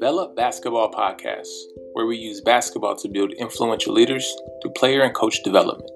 Dvlp Basketball podcast, where we use basketball to build influential leaders through player and coach development.